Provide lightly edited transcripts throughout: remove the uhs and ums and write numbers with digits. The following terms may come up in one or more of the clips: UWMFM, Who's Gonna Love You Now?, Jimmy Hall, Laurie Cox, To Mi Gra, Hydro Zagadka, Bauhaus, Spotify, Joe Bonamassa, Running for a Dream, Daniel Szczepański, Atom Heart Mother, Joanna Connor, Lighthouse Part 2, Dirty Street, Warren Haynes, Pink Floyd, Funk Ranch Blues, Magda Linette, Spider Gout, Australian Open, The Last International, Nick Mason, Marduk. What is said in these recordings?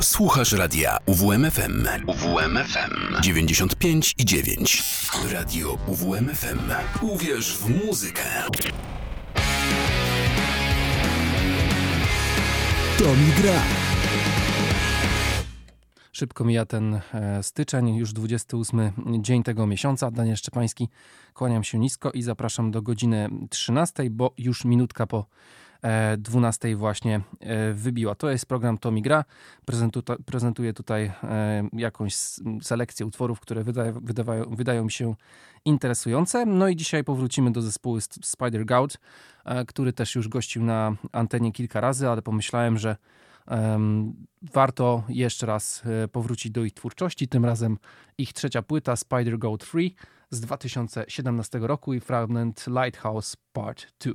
Słuchasz radia UWMFM. UWMFM 95,9. Radio UWMFM. Uwierz w muzykę. To mi gra. Szybko mija ten styczeń, już 28 dzień tego miesiąca. Daniel Szczepański, kłaniam się nisko i zapraszam do godziny 13, bo już minutka po 12 właśnie wybiła. To jest program To Mi Gra. Prezentuję tutaj jakąś selekcję utworów, które wydają mi się interesujące. No i dzisiaj powrócimy do zespołu Spider Gout, który też już gościł na antenie kilka razy, ale pomyślałem, że warto jeszcze raz powrócić do ich twórczości. Tym razem ich trzecia płyta Spider Gout 3 z 2017 roku i fragment Lighthouse Part 2.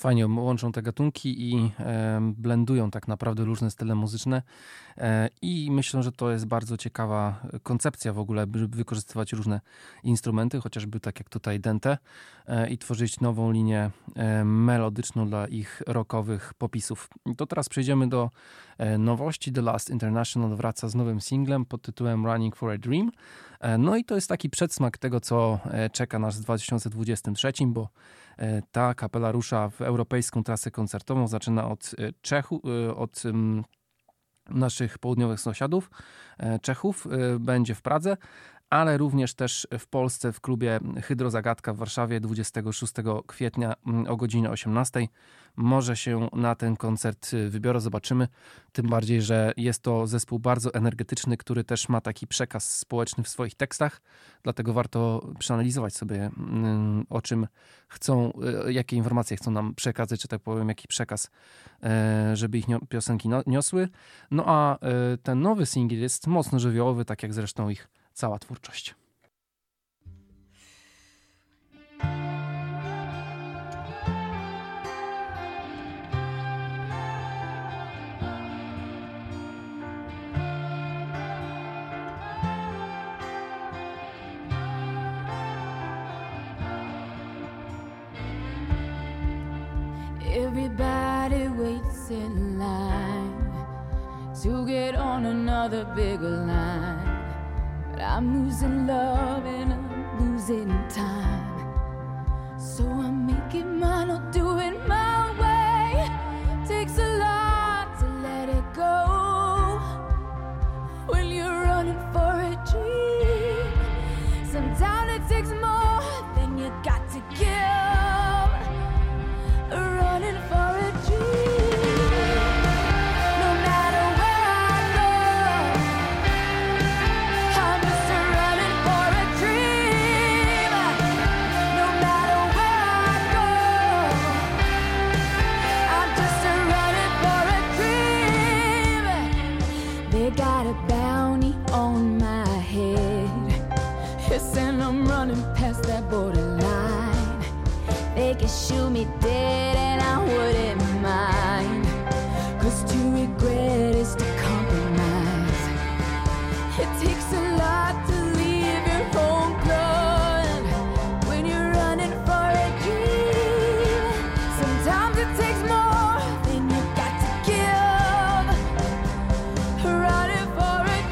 Fajnie łączą te gatunki i blendują tak naprawdę różne style muzyczne i myślę, że to jest bardzo ciekawa koncepcja w ogóle, żeby wykorzystywać różne instrumenty, chociażby tak jak tutaj dente i tworzyć nową linię melodyczną dla ich rockowych popisów. To teraz przejdziemy do nowości. The Last International wraca z nowym singlem pod tytułem Running for a Dream. No i to jest taki przedsmak tego, co czeka nas w 2023, bo ta kapela rusza w europejską trasę koncertową. Zaczyna od naszych południowych sąsiadów, Czechów. Będzie w Pradze, ale również też w Polsce w klubie Hydro Zagadka w Warszawie 26 kwietnia o godzinie 18:00. Może się na ten koncert wybiorę, zobaczymy. Tym bardziej, że jest to zespół bardzo energetyczny, który też ma taki przekaz społeczny w swoich tekstach, dlatego warto przeanalizować sobie, o czym chcą, jakie informacje chcą nam przekazać, czy tak powiem, jaki przekaz, żeby ich piosenki niosły. No a ten nowy singiel jest mocno żywiołowy, tak jak zresztą ich cała twórczość. Everybody waits us in line to get on another bigger line. But I'm losing love and I'm losing time, so I'm making mine or doing my way. Takes a lot to let it go when you're running for a dream. Sometimes it takes more than you got to give. Running for a dream. Borderline, they could shoot me dead and I wouldn't mind, 'cause to regret is to compromise. It takes a lot to leave your home grown when you're running for a dream. Sometimes it takes more than you got to give, running for a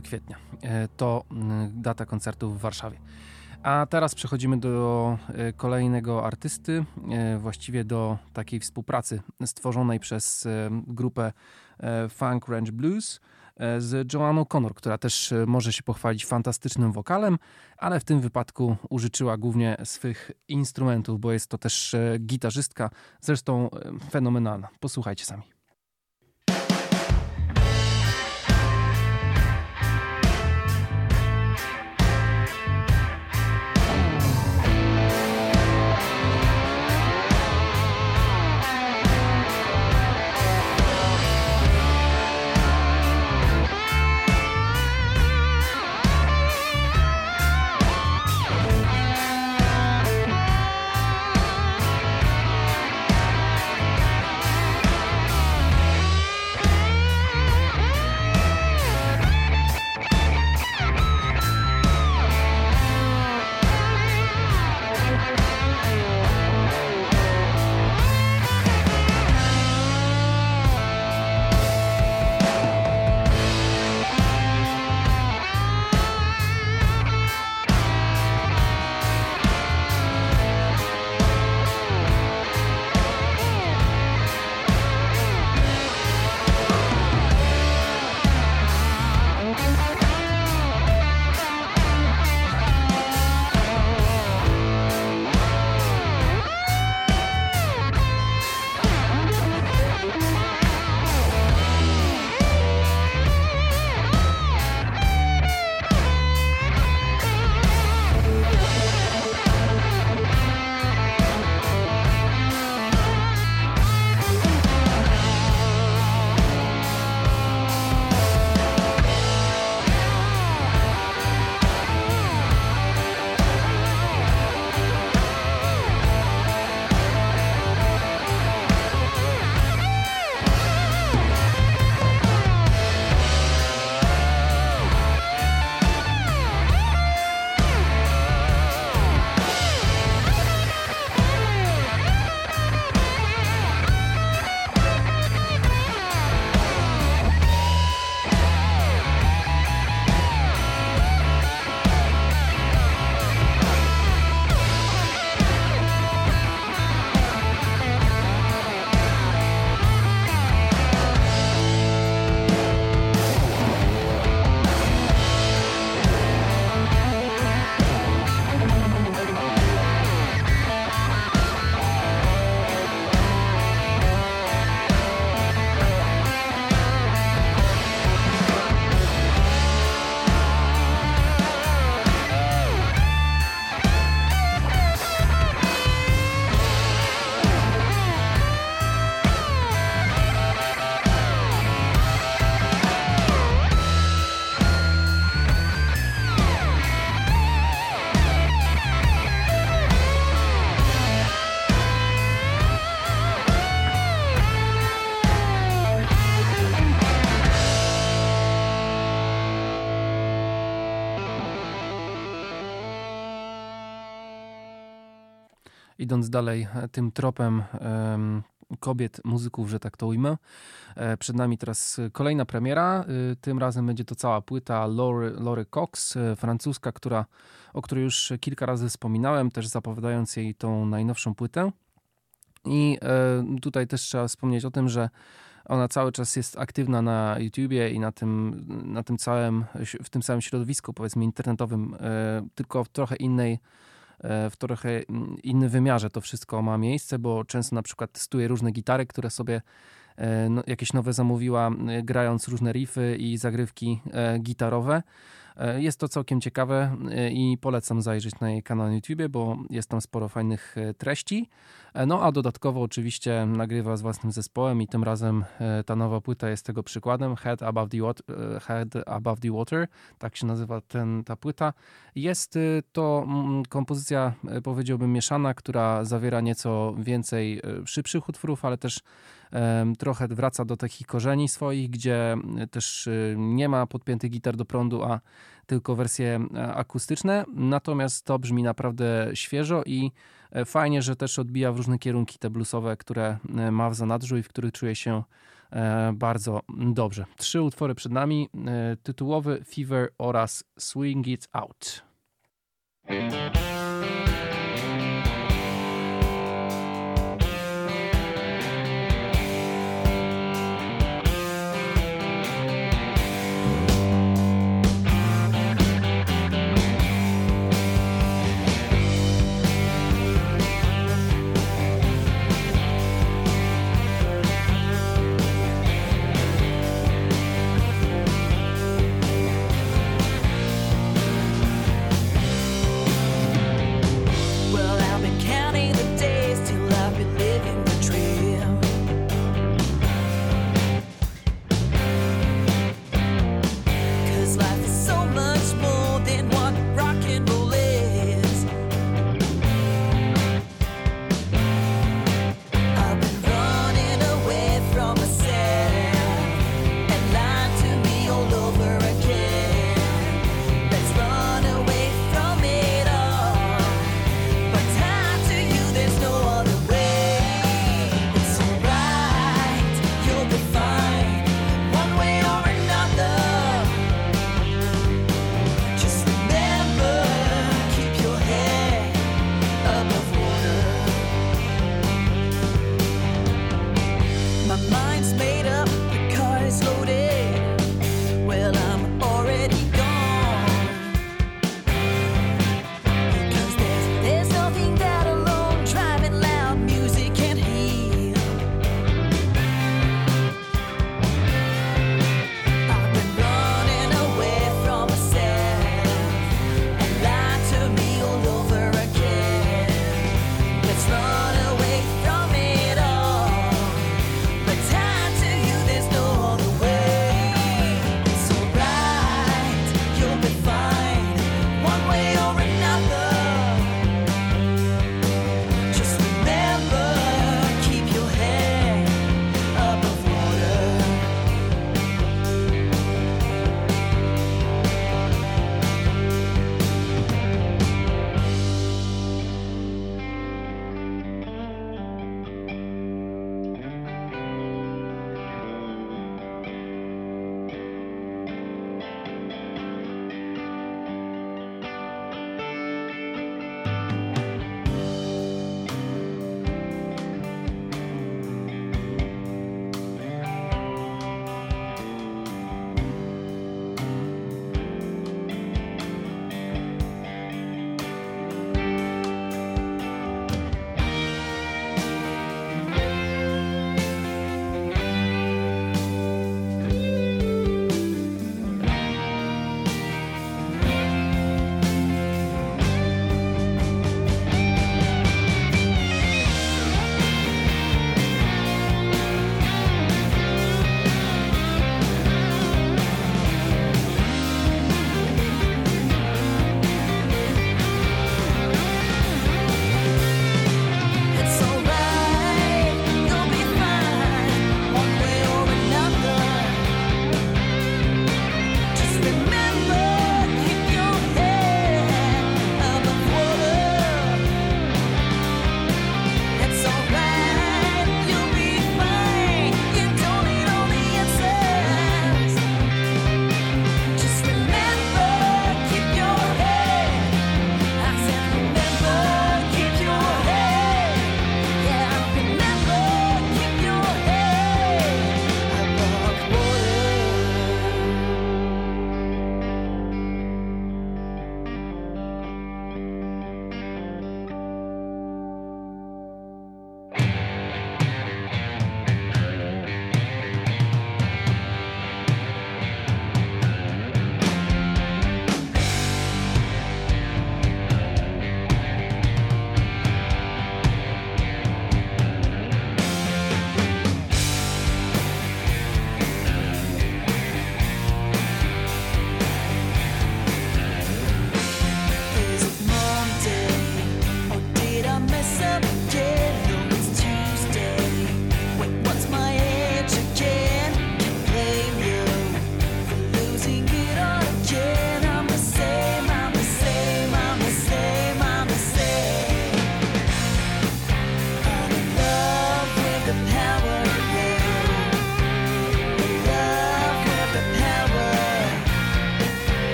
kwietnia. To data koncertu w Warszawie. A teraz przechodzimy do kolejnego artysty, właściwie do takiej współpracy stworzonej przez grupę Funk Ranch Blues z Joanną Connor, która też może się pochwalić fantastycznym wokalem, ale w tym wypadku użyczyła głównie swych instrumentów, bo jest to też gitarzystka, zresztą fenomenalna. Posłuchajcie sami. idąc dalej tym tropem kobiet, muzyków, że tak to ujmę. Przed nami teraz kolejna premiera. Tym razem będzie to cała płyta Laurie Cox, francuska, o której już kilka razy wspominałem, też zapowiadając jej tą najnowszą płytę. I tutaj też trzeba wspomnieć o tym, że ona cały czas jest aktywna na YouTubie i w tym samym środowisku, powiedzmy, internetowym, tylko w trochę innym wymiarze to wszystko ma miejsce, bo często na przykład testuje różne gitary, które sobie jakieś nowe zamówiła, grając różne riffy i zagrywki gitarowe. Jest to całkiem ciekawe i polecam zajrzeć na jej kanał na YouTubie, bo jest tam sporo fajnych treści. No a dodatkowo oczywiście nagrywa z własnym zespołem i tym razem ta nowa płyta jest tego przykładem. Head Above the Water, tak się nazywa ta płyta. Jest to kompozycja, powiedziałbym, mieszana, która zawiera nieco więcej szybszych utworów, ale też trochę wraca do takich korzeni swoich, gdzie też nie ma podpiętych gitar do prądu, a tylko wersje akustyczne. Natomiast to brzmi naprawdę świeżo i fajnie, że też odbija w różne kierunki te bluesowe, które ma w zanadrzu i w których czuje się bardzo dobrze. 3 utwory przed nami. Tytułowy, Fever oraz Swing It Out.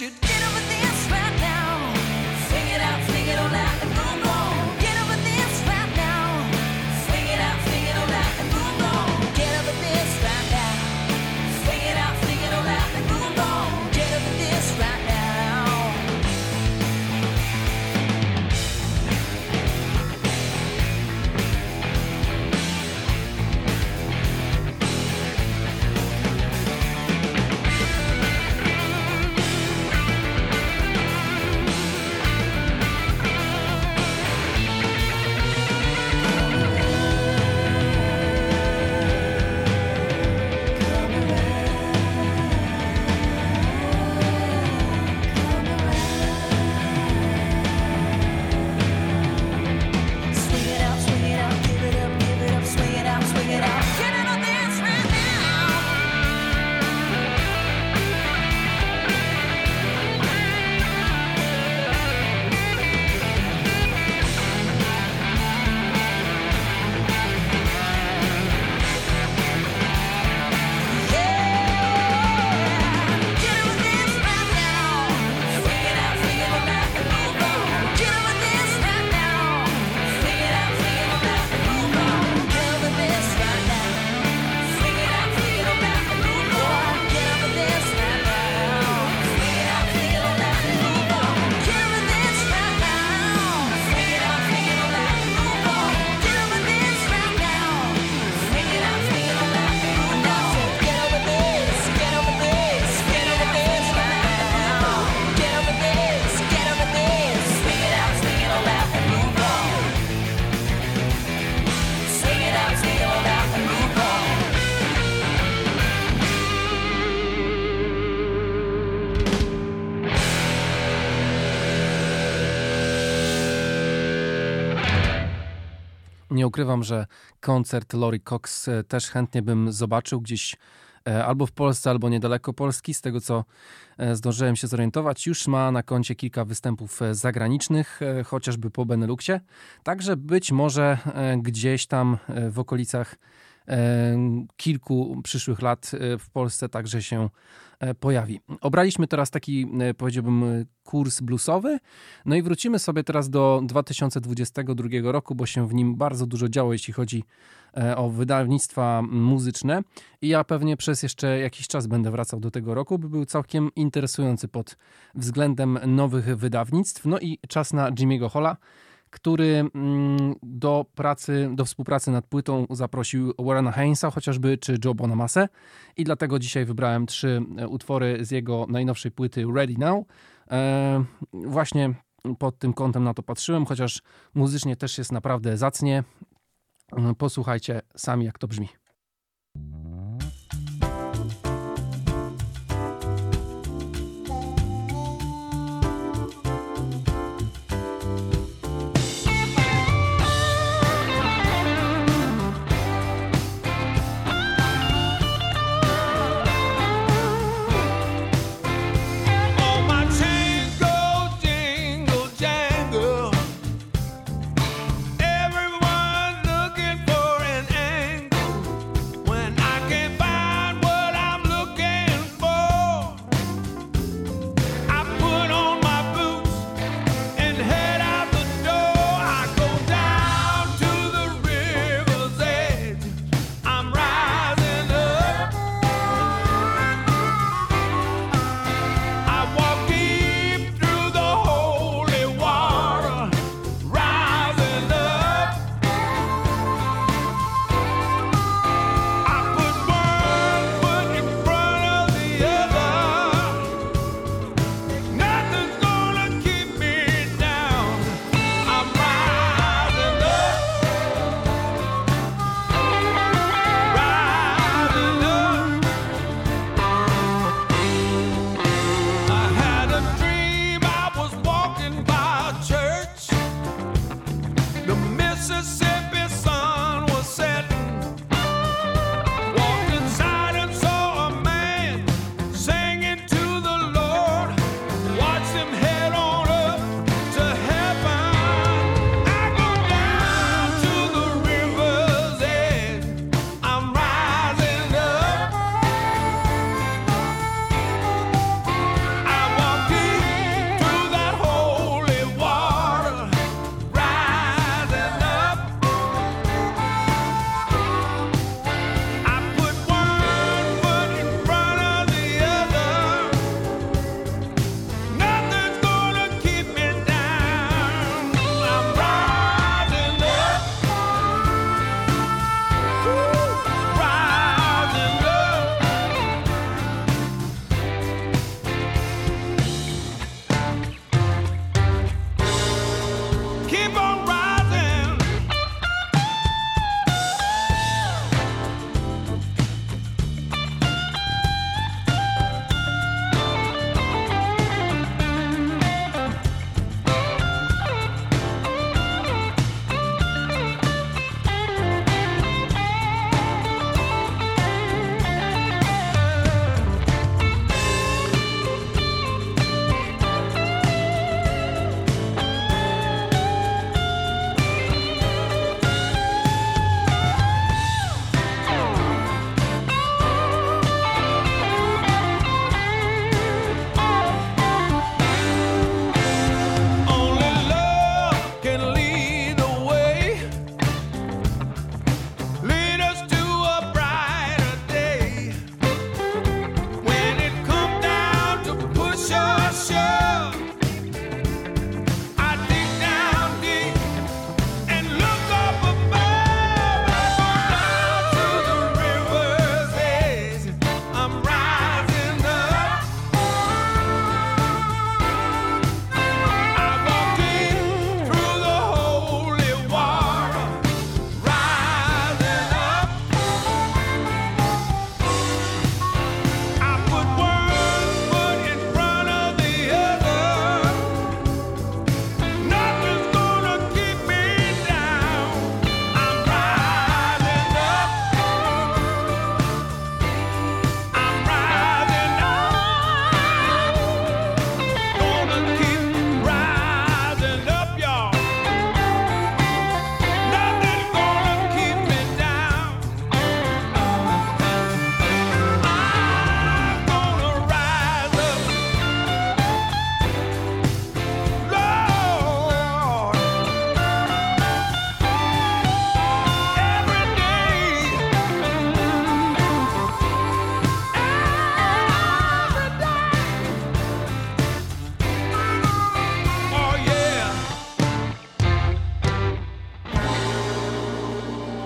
Get over this right now. Nie ukrywam, że koncert Laurie Cox też chętnie bym zobaczył gdzieś albo w Polsce, albo niedaleko Polski. Z tego, co zdążyłem się zorientować, już ma na koncie kilka występów zagranicznych, chociażby po Beneluxie. Także być może gdzieś tam w okolicach kilku przyszłych lat w Polsce także się pojawi. Obraliśmy teraz taki, powiedziałbym, kurs bluesowy. No i wrócimy sobie teraz do 2022 roku, bo się w nim bardzo dużo działo, jeśli chodzi o wydawnictwa muzyczne. I ja pewnie przez jeszcze jakiś czas będę wracał do tego roku, by był całkiem interesujący pod względem nowych wydawnictw. No i czas na Jimmy'ego Halla, który do współpracy nad płytą zaprosił Warrena Haynesa chociażby, czy Joe Bonamassę. I dlatego dzisiaj wybrałem 3 utwory z jego najnowszej płyty Ready Now. Właśnie pod tym kątem na to patrzyłem, chociaż muzycznie też jest naprawdę zacnie. Posłuchajcie sami, jak to brzmi.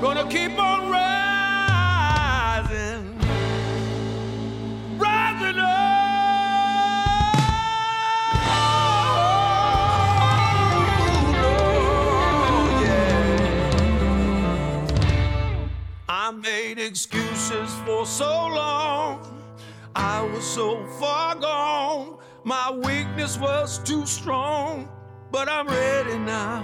gonna keep on rising, rising up, yeah. I made excuses for so long, I was so far gone, my weakness was too strong, but I'm ready now.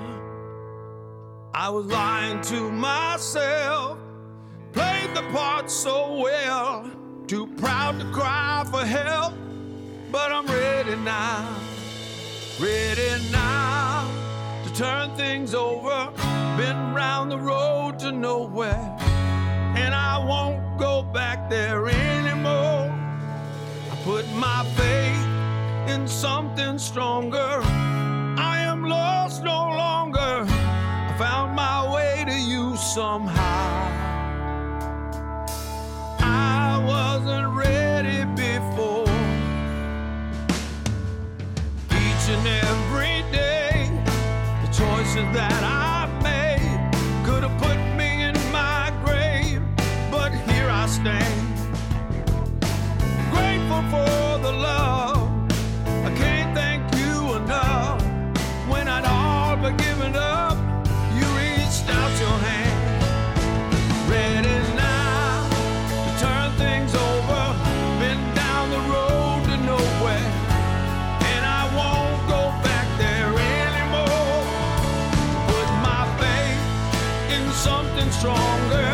I was lying to myself, played the part so well, too proud to cry for help, but I'm ready now to turn things over, been round the road to nowhere, and I won't go back there anymore. I put my faith in something stronger, I am lost no longer. Found my way to you somehow. I wasn't ready before. Each and every day, the choices that I made could have put me in my grave, but here I stand, grateful for the love. I can't thank you enough. When I'd all but given up, out your hand, ready now to turn things over, been down the road to nowhere, and I won't go back there anymore. Put my faith in something stronger.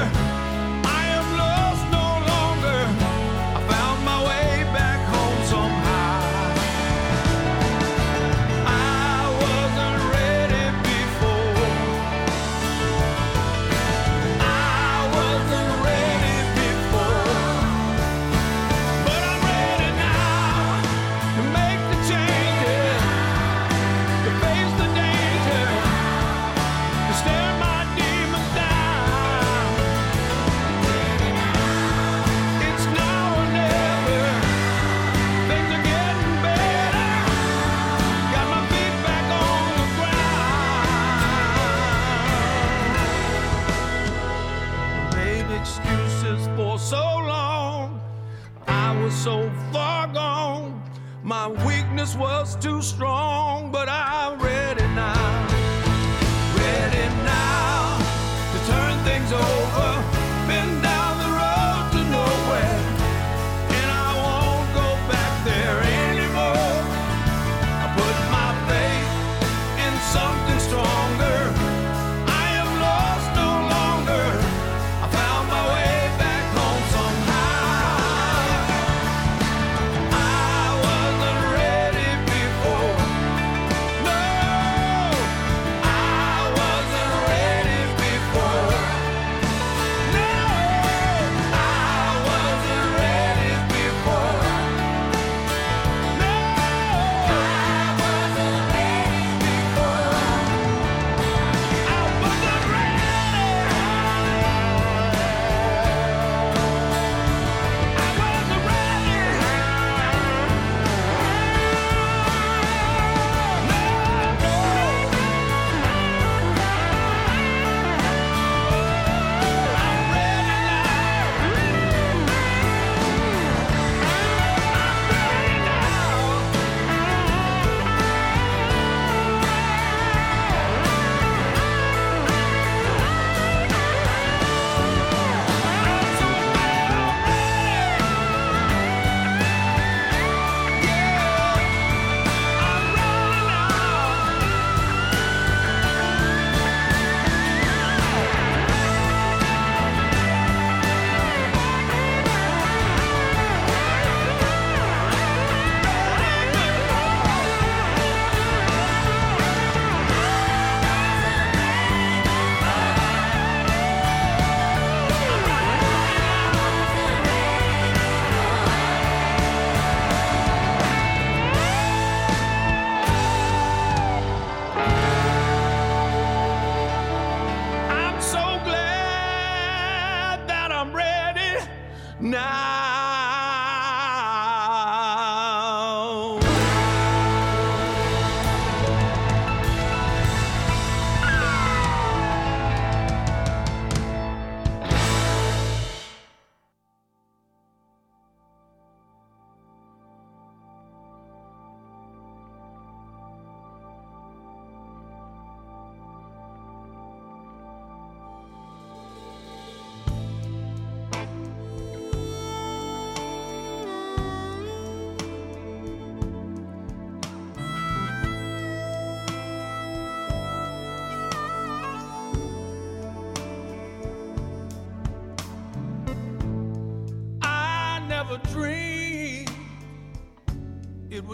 So far gone, my weakness was too strong, but I'm ready now to turn things over, been down the road to nowhere, and I won't go back there anymore. I put my faith in something stronger. No!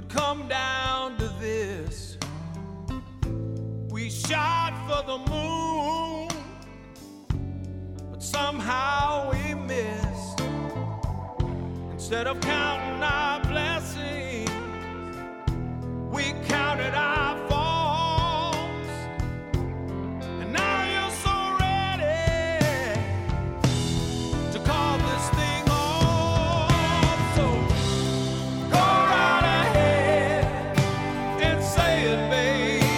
would come down to this. We shot for the moon, but somehow we missed. Instead of counting our blessings, we counted our falls. And now you're so ready to call this thing off. So go right ahead and say it, baby.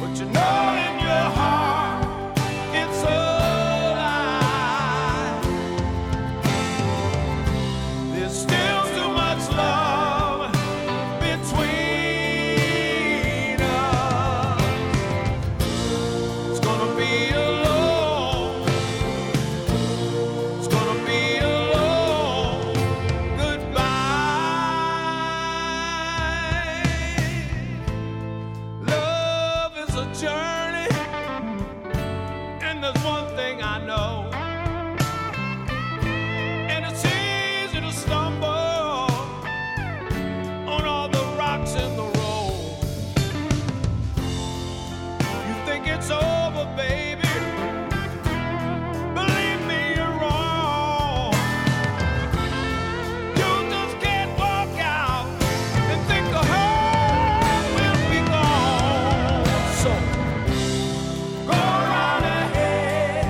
But you know in your heart it's a lie. There's still love between us. It's gonna be a long, it's gonna be a long goodbye. Love is a journey, and there's one thing I know, and it's easy to stumble on all the rocks in the road. You think it's over, baby? Believe me, you're wrong. You just can't walk out and think the hurt will be gone. So go right ahead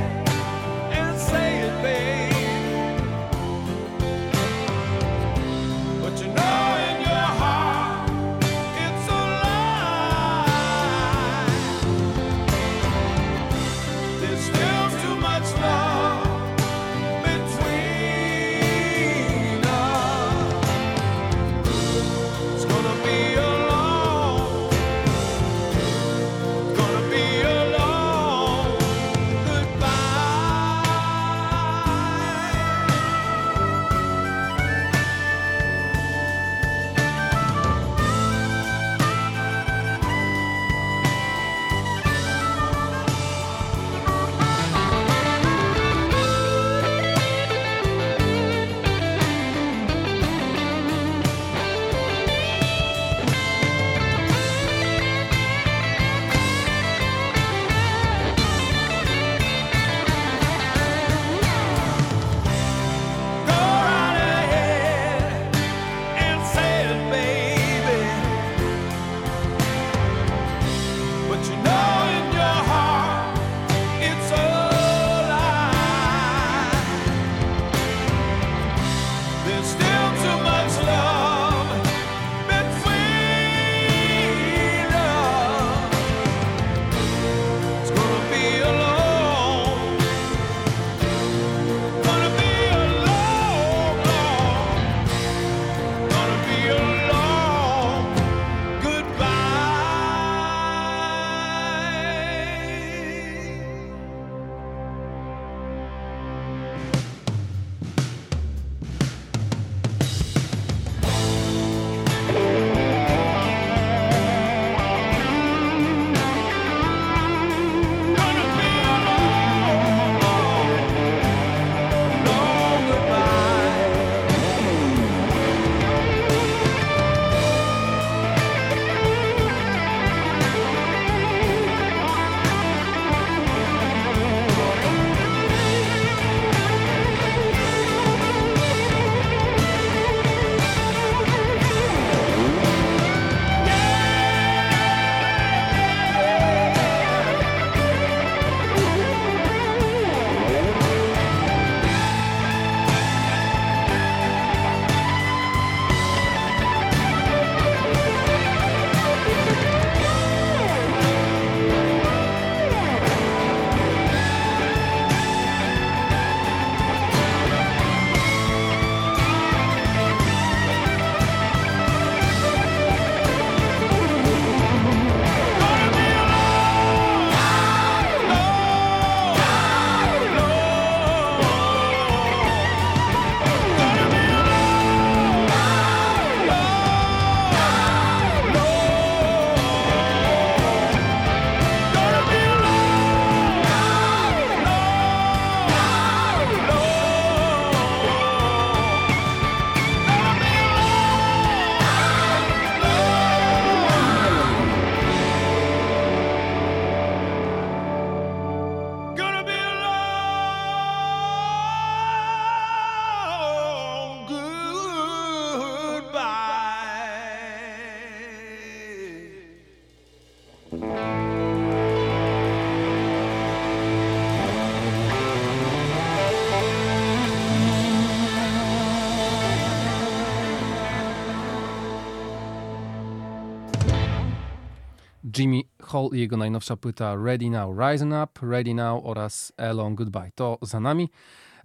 Jimmy Hall i jego najnowsza płyta Ready Now, Rising Up, Ready Now oraz A Long Goodbye. To za nami,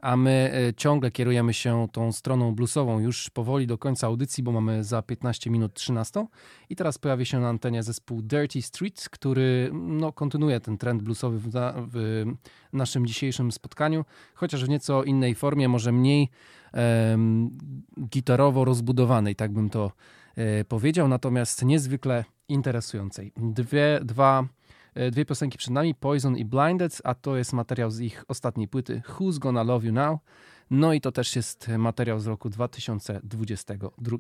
a my ciągle kierujemy się tą stroną bluesową już powoli do końca audycji, bo mamy za 15 minut 13. I teraz pojawi się na antenie zespół Dirty Street, który kontynuuje ten trend bluesowy w naszym dzisiejszym spotkaniu, chociaż w nieco innej formie, może mniej gitarowo rozbudowanej, tak bym to powiedział, natomiast niezwykle interesującej. Dwie piosenki przed nami, Poison i Blinded, a to jest materiał z ich ostatniej płyty Who's Gonna Love You Now? No i to też jest materiał z roku 2022.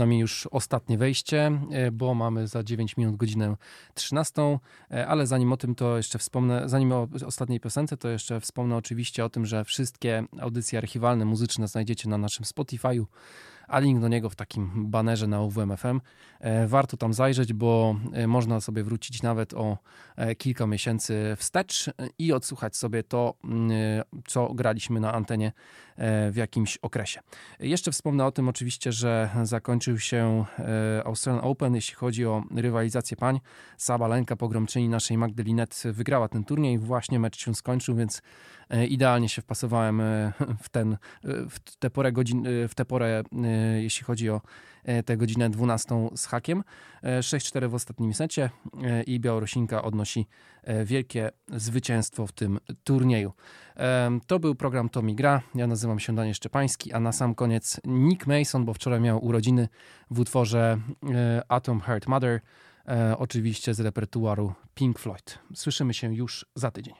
nami już ostatnie wejście, bo mamy za 9 minut godzinę 13, ale zanim o tym to jeszcze wspomnę, zanim o ostatniej piosence, to jeszcze wspomnę oczywiście o tym, że wszystkie audycje archiwalne, muzyczne znajdziecie na naszym Spotify'u, a link do niego w takim banerze na UWMFM. Warto tam zajrzeć, bo można sobie wrócić nawet o kilka miesięcy wstecz i odsłuchać sobie to, co graliśmy na antenie w jakimś okresie. Jeszcze wspomnę o tym oczywiście, że zakończył się Australian Open, jeśli chodzi o rywalizację pań. Sabalenka, pogromczyni naszej Magdy Linette, wygrała ten turniej. Właśnie mecz się skończył, więc idealnie się wpasowałem w tę porę, jeśli chodzi o tę godzinę 12 z hakiem. 6-4 w ostatnim secie i Białorusinka odnosi wielkie zwycięstwo w tym turnieju. To był program To Mi Gra. Ja nazywam się Daniel Szczepański, a na sam koniec Nick Mason, bo wczoraj miał urodziny w utworze Atom Heart Mother, oczywiście z repertuaru Pink Floyd. Słyszymy się już za tydzień.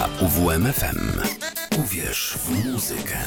na UWMFM. Uwierz w muzykę.